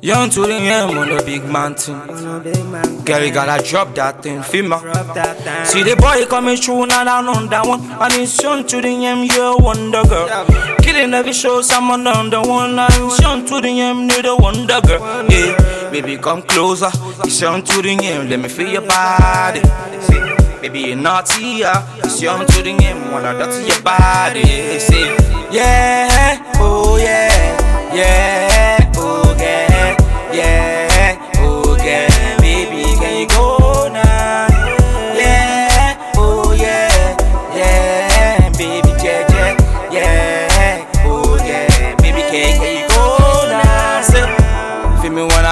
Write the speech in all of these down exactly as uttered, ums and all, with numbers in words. Young to the M on the big mountain. Girl, you gotta drop that thing, female. See the boy coming through, now down on that one. And it's young to the M, you're a wonder girl. Killing every show, someone on the one. And it's young to the M, you're the wonder girl. Yeah, baby, come closer. It's young to the M, let me feel your body. Baby, you're naughty, yeah. It's young to the M, wanna dirty your body. See, yeah, oh yeah, yeah.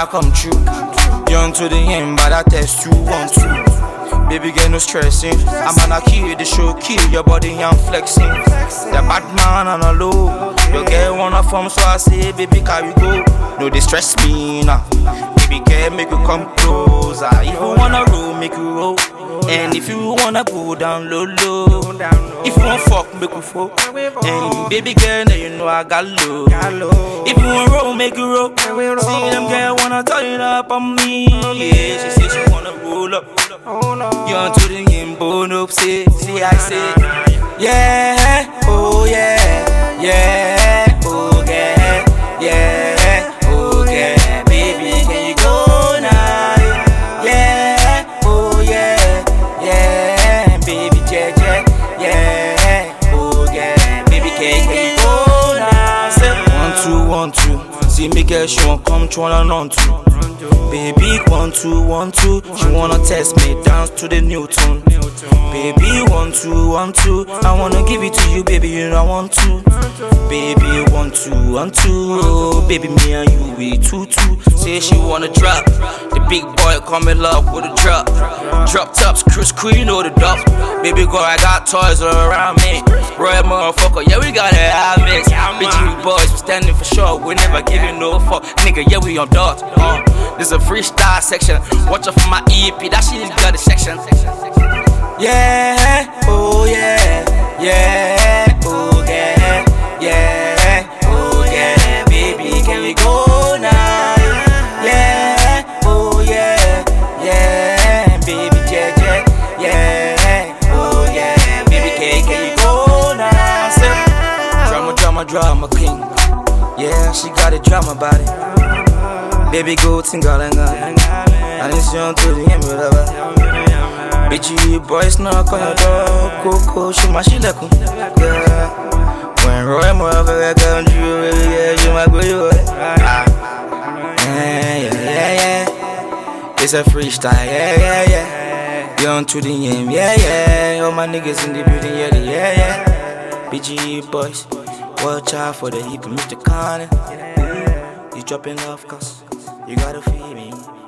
Come true, young to the end, but I test you one two. Baby, get no stressing. I'm gonna kill the show, kill your body, I'm flexing. The bad man on a low, your girl wanna form, so I say, baby, can we go? No, they stress me now. Nah. Baby, girl, make you come closer. If you wanna roll, make you roll. And if you wanna go down low, low. If you wanna fuck, make you fuck. And baby girl, now you know I got low. If you wanna roll, make you roll. See them girl wanna turn up on me. Yeah, she say she wanna roll up. You're to the game, bone up, say, see I say. Yeah, oh yeah, yeah, oh yeah, yeah. See me girl, she won't come to one on two. Baby, one, two, one, two. She wanna test me, dance to the new tune. Baby, one, two, one, two. I wanna give it to you, baby, you know I want to. Baby, one, two, one, two. Oh, baby, me and you, we two, two. Say she wanna drop. The big boy come in love with a drop. Drop tops, Chris Queen or the duff. Baby girl, I got toys all around me. Royal motherfucker, yeah, we got it, I mix. Bitchy boys, we standing for sure. We never giving no fuck. Nigga, yeah, we on dogs. Uh, This a freestyle section. Watch out for my E P, that shit got a section. Yeah, oh yeah, yeah, oh yeah, yeah, oh yeah, baby, can we go now? Yeah, oh yeah, yeah, baby, yeah, yeah, yeah, oh yeah, baby, can, can you go now? Sir? Drama, drama, drama king. Yeah, she got a drama body. Baby, go tingalanga. And it's young to the end, brother. B G boys, knock on your door. Coco, she my shit, like yeah. When Roy Mother, I come to you, yeah, you my good, you yeah, yeah, yeah, yeah. It's a freestyle, yeah, yeah, yeah. Young to the end, yeah, yeah. All my niggas in the building, yeah, yeah, yeah. B G boys, watch out for the heap of Mister Connor. You dropping love, cause you gotta feed me.